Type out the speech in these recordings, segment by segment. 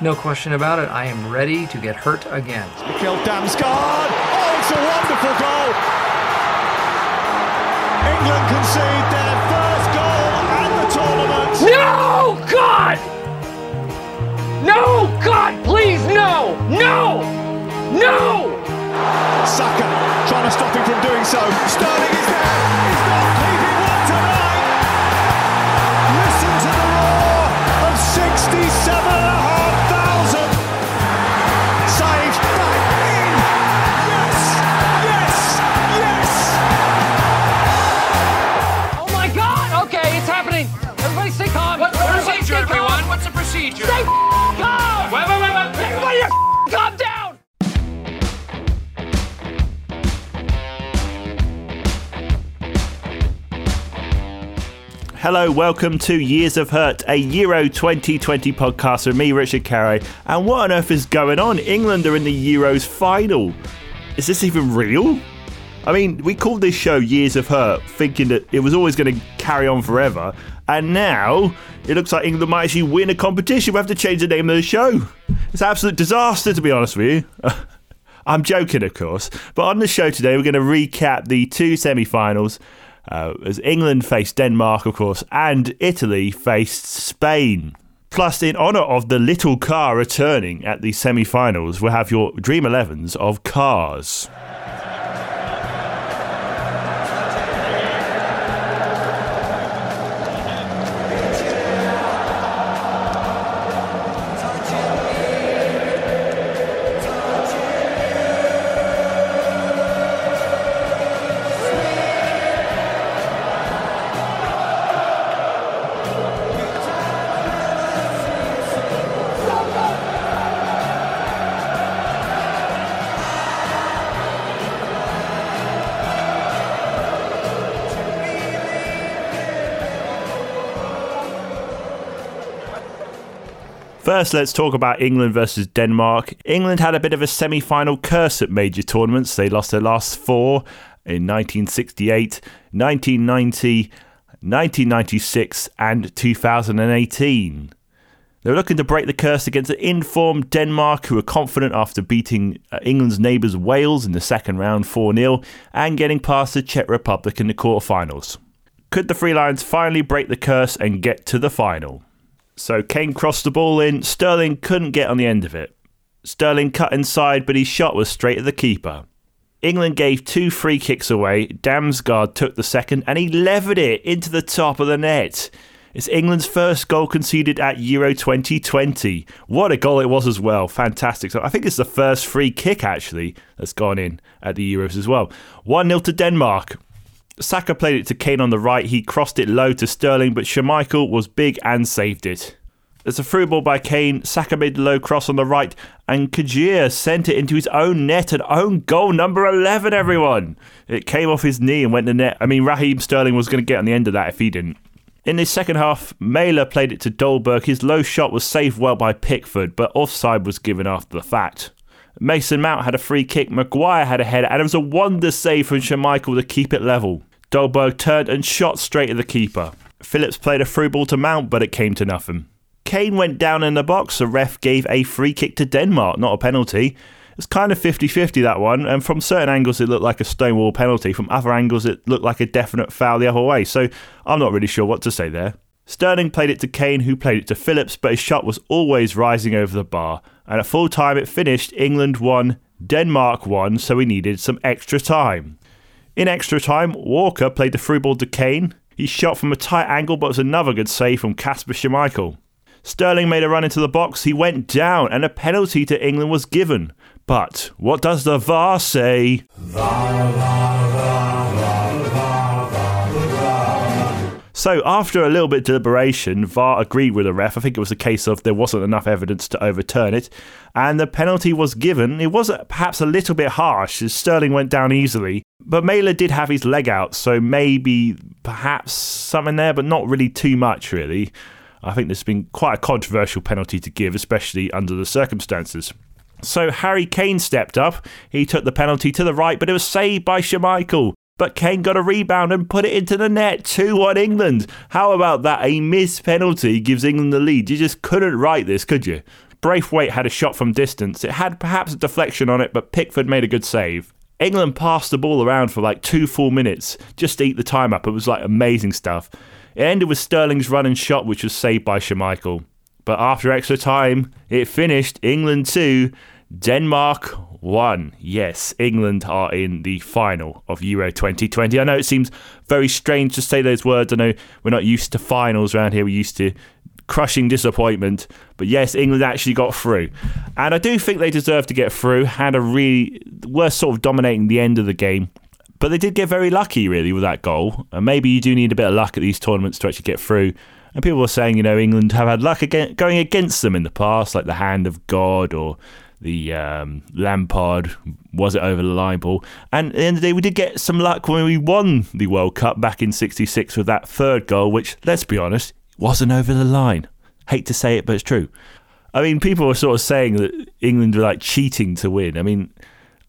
No question about it, I am ready to get hurt again. Mikkel Damsgaard! Oh, it's a wonderful goal! England concede their first goal at the tournament! No! God! No! God, please, no! No! No! Saka trying to stop him from doing so. Sterling is there! He's not keeping one tonight! Listen to the roar of 67,500! Saved back in! Yes! Yes! Yes! Oh my God! Okay, it's happening! Everybody stay calm! What's the procedure, everyone? What's the procedure? Stay calm! Wait. Everybody calm down! Hello, welcome to Years of Hurt, a Euro 2020 podcast with me, Richard Carey. And what on earth is going on? England are in the Euros final. Is this even real? I mean, we called this show Years of Hurt, thinking that it was always going to carry on forever. And now, it looks like England might actually win a competition. We have to change the name of the show. It's an absolute disaster, to be honest with you. I'm joking, of course. But on the show today, we're going to recap the two semi-finals. As England faced Denmark, of course, and Italy faced Spain. Plus, in honour of the little car returning at the semi-finals, we'll have your Dream 11s of cars. First, let's talk about England versus Denmark. England had a bit of a semi-final curse at major tournaments. They lost their last four in 1968, 1990, 1996 and 2018. They were looking to break the curse against an in-formed Denmark, who were confident after beating England's neighbours Wales in the second round 4-0 and getting past the Czech Republic in the quarterfinals. Could the Three Lions finally break the curse and get to the final? So Kane crossed the ball in, Sterling couldn't get on the end of it. Sterling cut inside, but his shot was straight at the keeper. England gave two free kicks away, Damsgaard took the second and he levered it into the top of the net. It's England's first goal conceded at Euro 2020. What a goal it was as well, fantastic. So I think it's the first free kick actually that's gone in at the Euros as well. 1-0 to Denmark. Saka played it to Kane on the right, he crossed it low to Sterling, but Schmeichel was big and saved it. There's a through ball by Kane, Saka made the low cross on the right, and Kajir sent it into his own net, and own goal number 11, everyone! It came off his knee and went to net. I mean, Raheem Sterling was going to get on the end of that if he didn't. In the second half, Mailer played it to Dolberg, his low shot was saved well by Pickford, but offside was given after the fact. Mason Mount had a free kick, Maguire had a header, and it was a wonder save from Schmeichel to keep it level. Dolberg turned and shot straight at the keeper. Phillips played a through ball to Mount, but it came to nothing. Kane went down in the box, the ref gave a free kick to Denmark, not a penalty. It's kind of 50-50 that one, and from certain angles it looked like a stonewall penalty, from other angles it looked like a definite foul the other way, so I'm not really sure what to say there. Sterling played it to Kane, who played it to Phillips, but his shot was always rising over the bar. And at full time it finished, England won, Denmark won, so we needed some extra time. In extra time, Walker played the through ball to Kane. He shot from a tight angle, but it was another good save from Kasper Schmeichel. Sterling made a run into the box, he went down, and a penalty to England was given. But what does the VAR say? So after a little bit of deliberation, VAR agreed with the ref. I think it was a case of there wasn't enough evidence to overturn it. And the penalty was given. It was perhaps a little bit harsh as Sterling went down easily. But Mailer did have his leg out, so maybe perhaps something there, but not really too much, really. I think this has been quite a controversial penalty to give, especially under the circumstances. So Harry Kane stepped up. He took the penalty to the right, but it was saved by Schmeichel. But Kane got a rebound and put it into the net, 2-1 England. How about that? A missed penalty gives England the lead. You just couldn't write this, could you? Braithwaite had a shot from distance. It had perhaps a deflection on it, but Pickford made a good save. England passed the ball around for like 2 full minutes just to eat the time up. It was like amazing stuff. It ended with Sterling's run and shot, which was saved by Schmeichel. But after extra time, it finished England 2, Denmark 1. Yes, England are in the final of Euro 2020. I know it seems very strange to say those words. I know we're not used to finals around here. We're used to crushing disappointment. But yes, England actually got through. And I do think they deserve to get through. Were sort of dominating the end of the game. But they did get very lucky, really, with that goal. And maybe you do need a bit of luck at these tournaments to actually get through. And people were saying, you know, England have had luck going against them in the past, like the hand of God or the Lampard, was it over the line ball? And at the end of the day, we did get some luck when we won the World Cup back in '66 with that third goal, which, let's be honest, wasn't over the line. Hate to say it, but it's true. I mean, people were sort of saying that England were like cheating to win. I mean,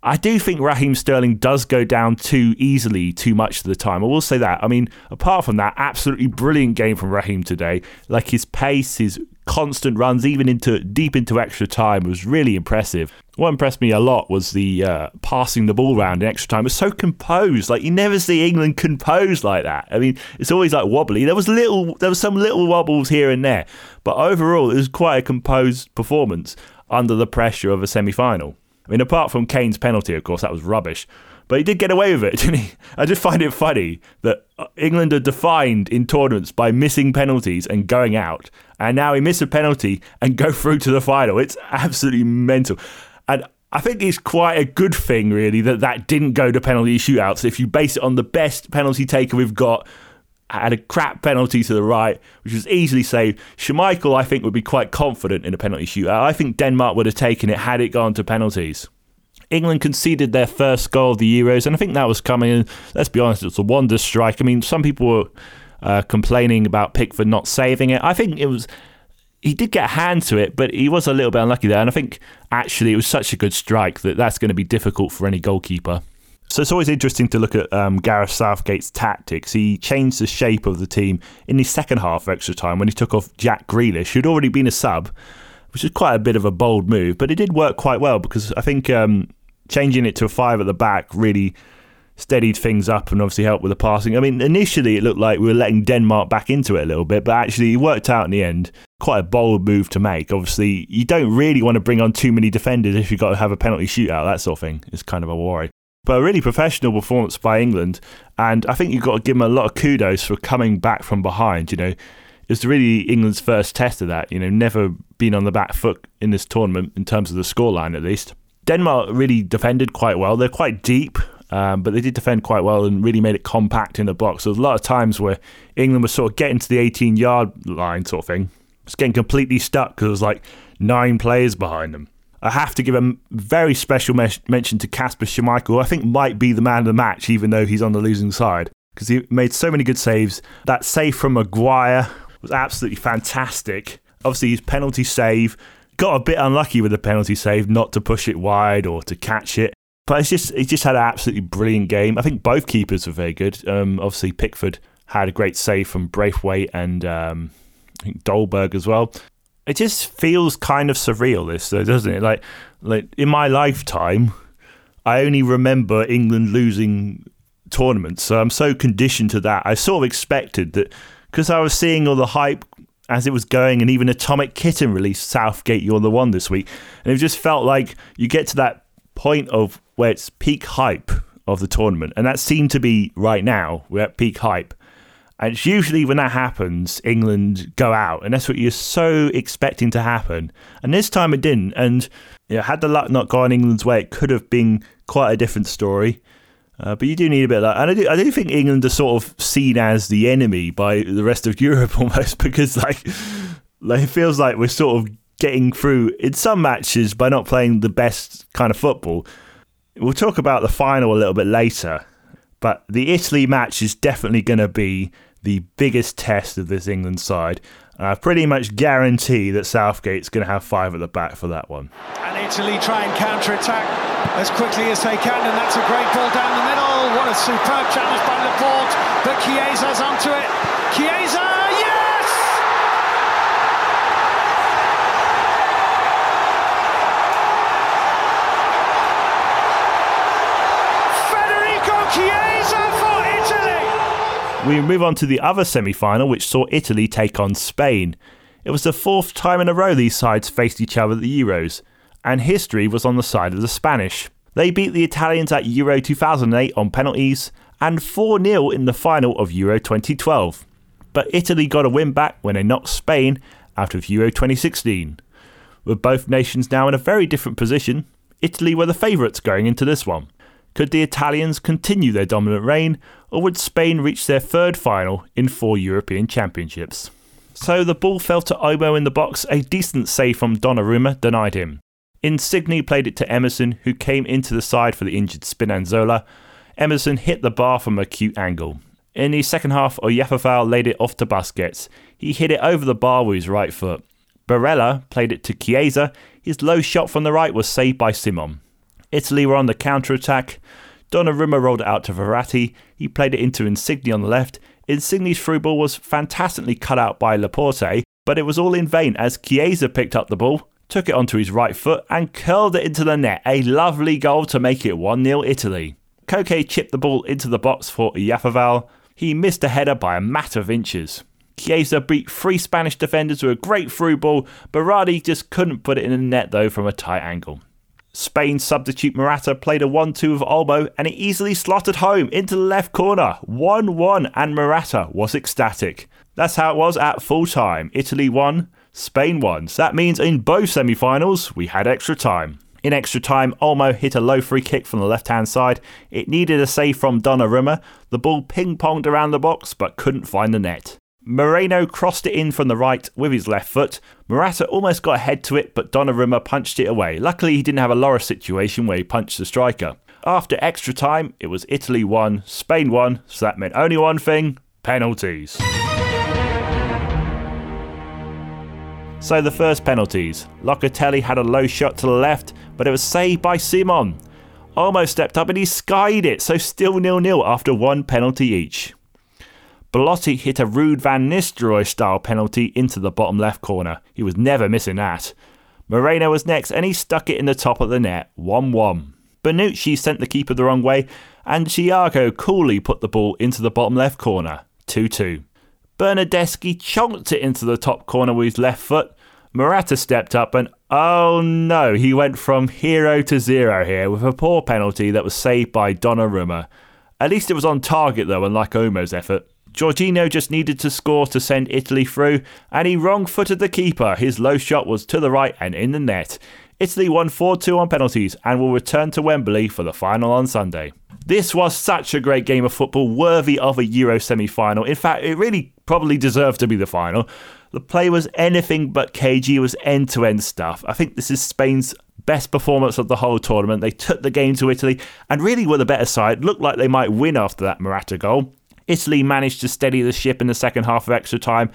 I do think Raheem Sterling does go down too easily, too much of the time. I will say that. I mean, apart from that, absolutely brilliant game from Raheem today. Like his pace, his constant runs, even deep into extra time, was really impressive. What impressed me a lot was the passing the ball around in extra time. It was so composed. Like, you never see England composed like that. I mean, it's always like wobbly. There was some little wobbles here and there, but overall, it was quite a composed performance under the pressure of a semi-final. I mean, apart from Kane's penalty, of course, that was rubbish. But he did get away with it, didn't he? I just find it funny that England are defined in tournaments by missing penalties and going out. And now he missed a penalty and go through to the final. It's absolutely mental. And I think it's quite a good thing, really, that didn't go to penalty shootouts. If you base it on the best penalty taker we've got, had a crap penalty to the right, which was easily saved. Schmeichel, I think, would be quite confident in a penalty shootout. I think Denmark would have taken it had it gone to penalties. England conceded their first goal of the Euros, and I think that was coming. Let's be honest, it was a wonder strike. I mean, some people were complaining about Pickford not saving it. I think it was... He did get a hand to it, but he was a little bit unlucky there, and I think, actually, it was such a good strike that's going to be difficult for any goalkeeper. So it's always interesting to look at Gareth Southgate's tactics. He changed the shape of the team in the second half of extra time when he took off Jack Grealish, who'd already been a sub, which is quite a bit of a bold move, but it did work quite well because I think changing it to a 5 at the back really steadied things up and obviously helped with the passing. I mean, initially it looked like we were letting Denmark back into it a little bit, but actually it worked out in the end. Quite a bold move to make. Obviously, you don't really want to bring on too many defenders if you've got to have a penalty shootout, that sort of thing. It's kind of a worry. But a really professional performance by England, and I think you've got to give them a lot of kudos for coming back from behind. You know, it's really England's first test of that. You know, never been on the back foot in this tournament in terms of the scoreline, at least. Denmark really defended quite well. They're quite deep, but they did defend quite well and really made it compact in the box. There was a lot of times where England was sort of getting to the 18-yard line, sort of thing. It's getting completely stuck because there was like 9 players behind them. I have to give a very special mention to Kasper Schmeichel, who I think might be the man of the match, even though he's on the losing side, because he made so many good saves. That save from Maguire was absolutely fantastic. Obviously, his penalty save got a bit unlucky with the penalty save, not to push it wide or to catch it. But he just had an absolutely brilliant game. I think both keepers were very good. Obviously, Pickford had a great save from Braithwaite and I think Dolberg as well. It just feels kind of surreal, this, though, doesn't it? Like in my lifetime, I only remember England losing tournaments, so I'm so conditioned to that. I sort of expected that, because I was seeing all the hype as it was going, and even Atomic Kitten released Southgate, You're the One this week, and it just felt like you get to that point of where it's peak hype of the tournament, and that seemed to be right now. We're at peak hype. And it's usually when that happens, England go out. And that's what you're so expecting to happen. And this time it didn't. And you know, had the luck not gone England's way, it could have been quite a different story. But you do need a bit of luck. And I do think England are sort of seen as the enemy by the rest of Europe almost. Because like it feels like we're sort of getting through in some matches by not playing the best kind of football. We'll talk about the final a little bit later. But the Italy match is definitely going to be the biggest test of this England side. And I pretty much guarantee that Southgate's going to have 5 at the back for that one. And Italy try and counter-attack as quickly as they can, and that's a great ball down the middle. What a superb challenge by Laporte, but Chiesa's onto it. Chiesa, yes! We move on to the other semi-final, which saw Italy take on Spain. It was the fourth time in a row these sides faced each other at the Euros, and history was on the side of the Spanish. They beat the Italians at Euro 2008 on penalties, and 4-0 in the final of Euro 2012. But Italy got a win back when they knocked Spain out of Euro 2016. With both nations now in a very different position, Italy were the favourites going into this one. Could the Italians continue their dominant reign, or would Spain reach their third final in 4 European Championships? So the ball fell to Olmo in the box, a decent save from Donnarumma denied him. Insigne played it to Emerson, who came into the side for the injured Spinazzola. Emerson hit the bar from a cute angle. In the second half, Oyarzabal laid it off to Busquets. He hit it over the bar with his right foot. Barella played it to Chiesa. His low shot from the right was saved by Simon. Italy were on the counter-attack. Donnarumma rolled it out to Verratti. He played it into Insigne on the left. Insigne's through ball was fantastically cut out by Laporte, but it was all in vain as Chiesa picked up the ball, took it onto his right foot and curled it into the net. A lovely goal to make it 1-0 Italy. Koke chipped the ball into the box for Oyarzabal. He missed a header by a matter of inches. Chiesa beat 3 Spanish defenders with a great through ball. Berardi just couldn't put it in the net though from a tight angle. Spain substitute Morata played a 1-2 with Olmo and it easily slotted home into the left corner. 1-1 and Morata was ecstatic. That's how it was at full time. Italy won, Spain won. So that means in both semi-finals we had extra time. In extra time, Olmo hit a low free kick from the left-hand side. It needed a save from Donnarumma. The ball ping-ponged around the box but couldn't find the net. Moreno crossed it in from the right with his left foot. Morata almost got ahead to it, but Donnarumma punched it away. Luckily, he didn't have a Lloris situation where he punched the striker. After extra time, it was Italy 1, Spain 1, so that meant only one thing, penalties. So the first penalties. Locatelli had a low shot to the left, but it was saved by Simon. Olmo stepped up and he skied it, so still 0-0 after one penalty each. Belotti hit a Ruud van Nistelrooy-style penalty into the bottom left corner. He was never missing that. Moreno was next and he stuck it in the top of the net, 1-1. Bonucci sent the keeper the wrong way and Thiago coolly put the ball into the bottom left corner, 2-2. Bernardeschi chonked it into the top corner with his left foot. Morata stepped up and oh no, he went from hero to zero here with a poor penalty that was saved by Donnarumma. At least it was on target though, unlike Olmo's effort. Jorginho just needed to score to send Italy through and he wrong-footed the keeper. His low shot was to the right and in the net. Italy won 4-2 on penalties and will return to Wembley for the final on Sunday. This was such a great game of football, worthy of a Euro semi-final. In fact, it really probably deserved to be the final. The play was anything but cagey. It was end-to-end stuff. I think this is Spain's best performance of the whole tournament. They took the game to Italy and really were the better side. Looked like they might win after that Morata goal. Italy managed to steady the ship in the second half of extra time,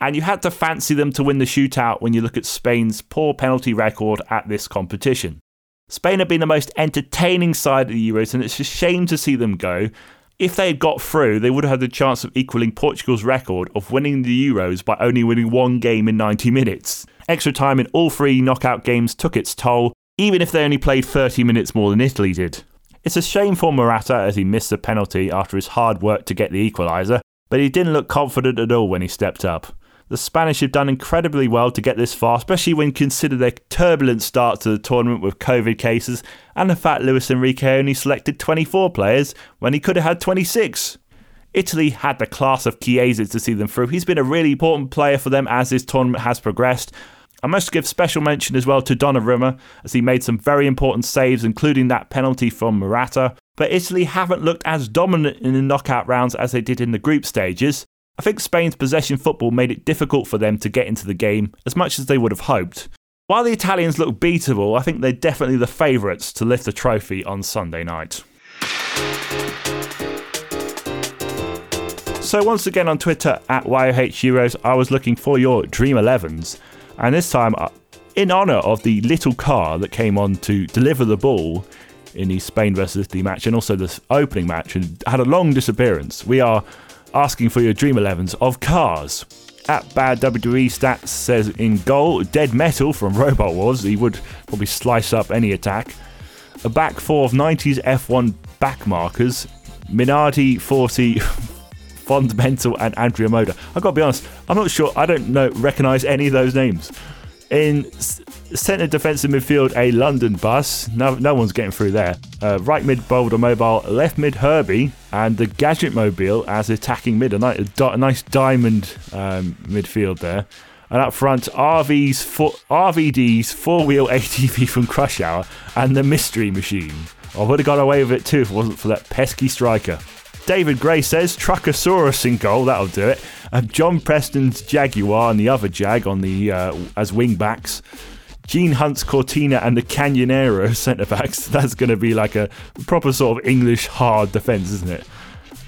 and you had to fancy them to win the shootout when you look at Spain's poor penalty record at this competition. Spain have been the most entertaining side of the Euros, and it's a shame to see them go. If they had got through, they would have had the chance of equaling Portugal's record of winning the Euros by only winning one game in 90 minutes. Extra time in all 3 knockout games took its toll, even if they only played 30 minutes more than Italy did. It's a shame for Morata as he missed the penalty after his hard work to get the equaliser, but he didn't look confident at all when he stepped up. The Spanish have done incredibly well to get this far, especially when considered their turbulent start to the tournament with COVID cases and the fact Luis Enrique only selected 24 players when he could have had 26. Italy had the class of Chiesa to see them through. He's been a really important player for them as this tournament has progressed. I must give special mention as well to Donnarumma as he made some very important saves, including that penalty from Morata. But Italy haven't looked as dominant in the knockout rounds as they did in the group stages. I think Spain's possession football made it difficult for them to get into the game as much as they would have hoped. While the Italians look beatable, I think they're definitely the favourites to lift the trophy on Sunday night. So once again on Twitter at YOHEuros, I was looking for your Dream 11s. And this time, in honour of the little car that came on to deliver the ball in the Spain versus Italy match and also the opening match and had a long disappearance, we are asking for your Dream 11s of cars. At Bad WWE Stats says in goal, Dead Metal from Robot Wars. He would probably slice up any attack. A back four of 90s F1 backmarkers. Minardi 40 Fond Mental and Andrea Moda. I've got to be honest, I'm not sure, I don't know, recognise any of those names. In centre defensive midfield, a London bus. No one's getting through there. Right mid, Boulder Mobile. Left mid, Herbie. And the Gadget Mobile as attacking mid. A nice diamond midfield there. And up front, RVD's four-wheel ATV from Crush Hour and the Mystery Machine. I would have got away with it too if it wasn't for that pesky striker. David Gray says Truckosaurus in goal, that'll do it. And John Preston's Jaguar and the other Jag on the as wing backs. Gene Hunt's Cortina and the Canyonero centre backs. That's going to be like a proper sort of English hard defence, isn't it?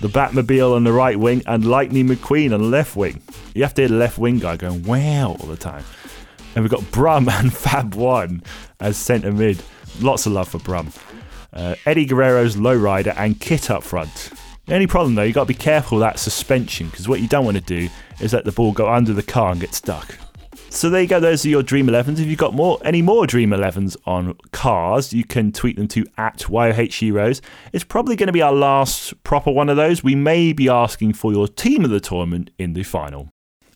The Batmobile on the right wing and Lightning McQueen on the left wing. You have to hear the left wing guy going wow all the time. And we've got Brum and Fab One as centre mid. Lots of love for Brum. Eddie Guerrero's Lowrider and Kit up front. The only problem though, you've got to be careful of that suspension, because what you don't want to do is let the ball go under the car and get stuck. So there you go, those are your Dream 11s. If you've got any more Dream 11s on cars, you can tweet them to @YOHHeroes. It's probably going to be our last proper one of those. We may be asking for your team of the tournament in the final.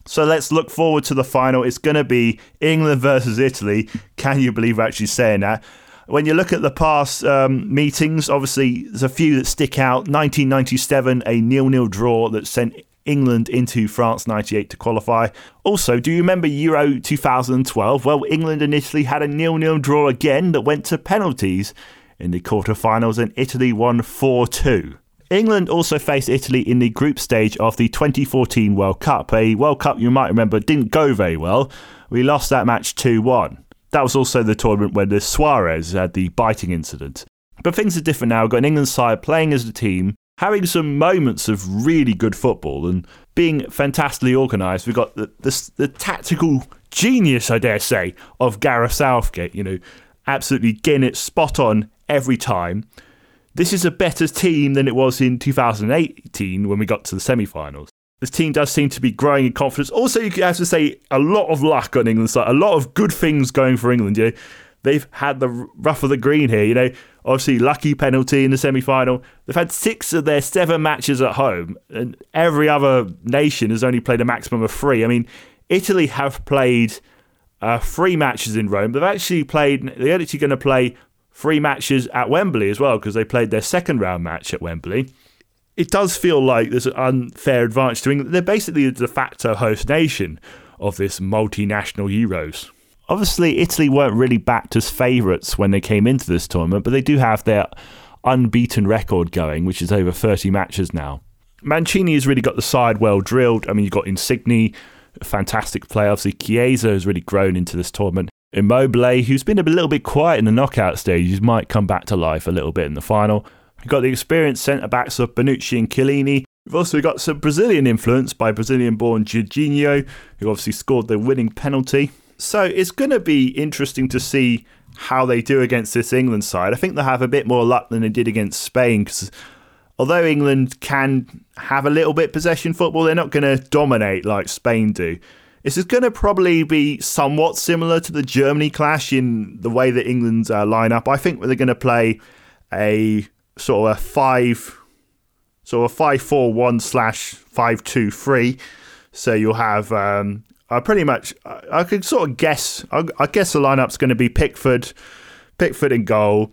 So let's look forward to the final. It's going to be England versus Italy. Can you believe we're actually saying that? When you look at the past meetings, obviously there's a few that stick out. 1997, a 0-0 draw that sent England into France 98 to qualify. Also, do you remember Euro 2012? Well, England and Italy had a 0-0 draw again that went to penalties in the quarterfinals, and Italy won 4-2. England also faced Italy in the group stage of the 2014 World Cup. A World Cup, you might remember, didn't go very well. We lost that match 2-1. That was also the tournament where Suarez had the biting incident. But things are different now. We've got an England side playing as a team, having some moments of really good football and being fantastically organised. We've got the tactical genius, I dare say, of Gareth Southgate. You know, absolutely getting it spot on every time. This is a better team than it was in 2018 when we got to the semi-finals. This team does seem to be growing in confidence. Also, you have to say a lot of luck on England's side, a lot of good things going for England. You know, they've had the rough of the green here. You know, obviously lucky penalty in the semi-final. They've had 6 of their 7 matches at home, and every other nation has only played a maximum of 3. I mean, Italy have played 3 matches in Rome. They're actually going to play 3 matches at Wembley as well, because they played their second round match at Wembley. It does feel like there's an unfair advantage to England. They're basically the de facto host nation of this multinational Euros. Obviously, Italy weren't really backed as favourites when they came into this tournament, but they do have their unbeaten record going, which is over 30 matches now. Mancini has really got the side well drilled. I mean, you've got Insigne, a fantastic player. Obviously, Chiesa has really grown into this tournament. Immobile, who's been a little bit quiet in the knockout stages, might come back to life a little bit in the final. We've got the experienced centre-backs of Bonucci and Chiellini. We've also got some Brazilian influence by Brazilian-born Jorginho, who obviously scored the winning penalty. So it's going to be interesting to see how they do against this England side. I think they'll have a bit more luck than they did against Spain, because although England can have a little bit possession football, they're not going to dominate like Spain do. This is going to probably be somewhat similar to the Germany clash in the way that England's line-up. I think they're going to play a 5-4-1/5-2-3. So you'll have I guess the lineup's going to be Pickford in goal,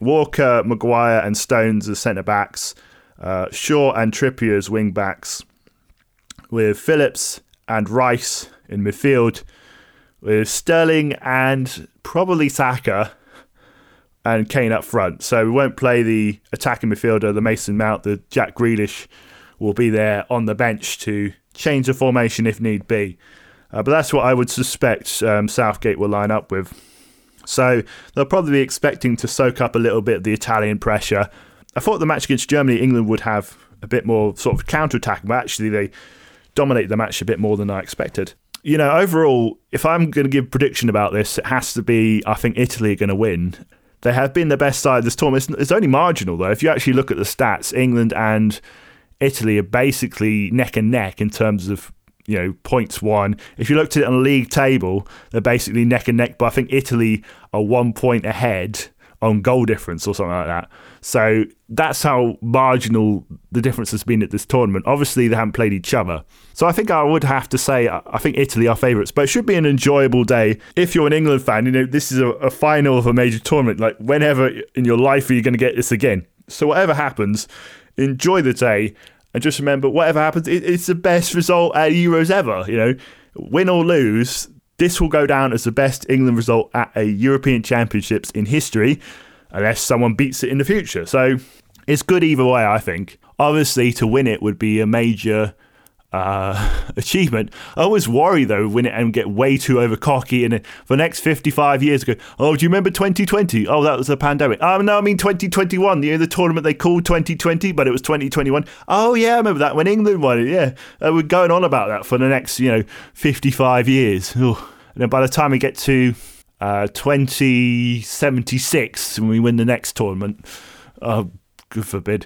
Walker, Maguire and Stones as centre backs, Shaw and Trippier as wing backs, with Phillips and Rice in midfield, with Sterling and probably Saka and Kane up front. So we won't play the attacking midfielder, the Mason Mount, the Jack Grealish will be there on the bench to change the formation if need be. But that's what I would suspect Southgate will line up with. So they'll probably be expecting to soak up a little bit of the Italian pressure. I thought the match against Germany, England would have a bit more sort of counter-attack, but actually they dominate the match a bit more than I expected. You know, overall, if I'm going to give a prediction about this, it has to be, I think Italy are going to win. They have been the best side of this tournament. It's only marginal, though. If you actually look at the stats, England and Italy are basically neck and neck in terms of, you know, points won. If you looked at it on the league table, they're basically neck and neck, but I think Italy are 1 point ahead on goal difference or something like that. So that's how marginal the difference has been at this tournament. Obviously, they haven't played each other. So I think I would have to say, I think Italy are favourites, but it should be an enjoyable day. If you're an England fan, you know, this is a final of a major tournament. Like, whenever in your life are you going to get this again? So whatever happens, enjoy the day. And just remember, whatever happens, it's the best result at Euros ever. You know, win or lose, this will go down as the best England result at a European Championships in history, unless someone beats it in the future. So it's good either way, I think. Obviously, to win it would be a major achievement. I always worry, though, win it and get way too over cocky. And for the next 55 years ago, oh, do you remember 2020? Oh, that was the pandemic. Oh, no, I mean 2021, you know, the tournament they called 2020, but it was 2021. Oh, yeah, I remember that when England won it. Yeah, we're going on about that for the next, you know, 55 years. Ooh. And then by the time we get to 2076 and we win the next tournament, God forbid.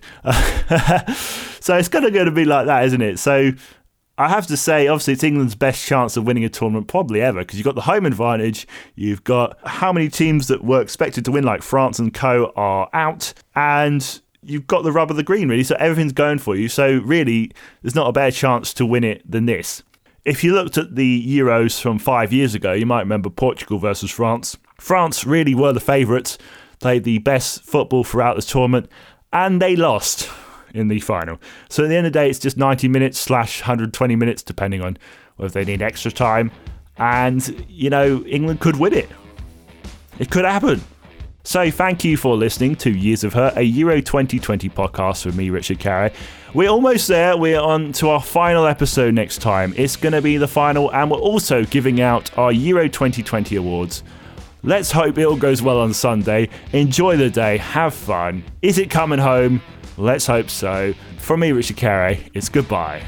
So it's kind of going to be like that, isn't it? So I have to say, obviously, it's England's best chance of winning a tournament probably ever, because you've got the home advantage. You've got how many teams that were expected to win, like France and co, are out. And you've got the rub of the green, really. So everything's going for you. So really, there's not a better chance to win it than this. If you looked at the Euros from 5 years ago, you might remember Portugal versus France. France really were the favourites, played the best football throughout the tournament, and they lost in the final. So at the end of the day, it's just 90 minutes / 120 minutes, depending on whether they need extra time. And, you know, England could win it. It could happen. So thank you for listening to Years of Hurt, a Euro 2020 podcast with me, Richard Carey. We're almost there. We're on to our final episode next time. It's going to be the final, and we're also giving out our Euro 2020 awards. Let's hope it all goes well on Sunday. Enjoy the day. Have fun. Is it coming home? Let's hope so. From me, Richard Carey, it's goodbye.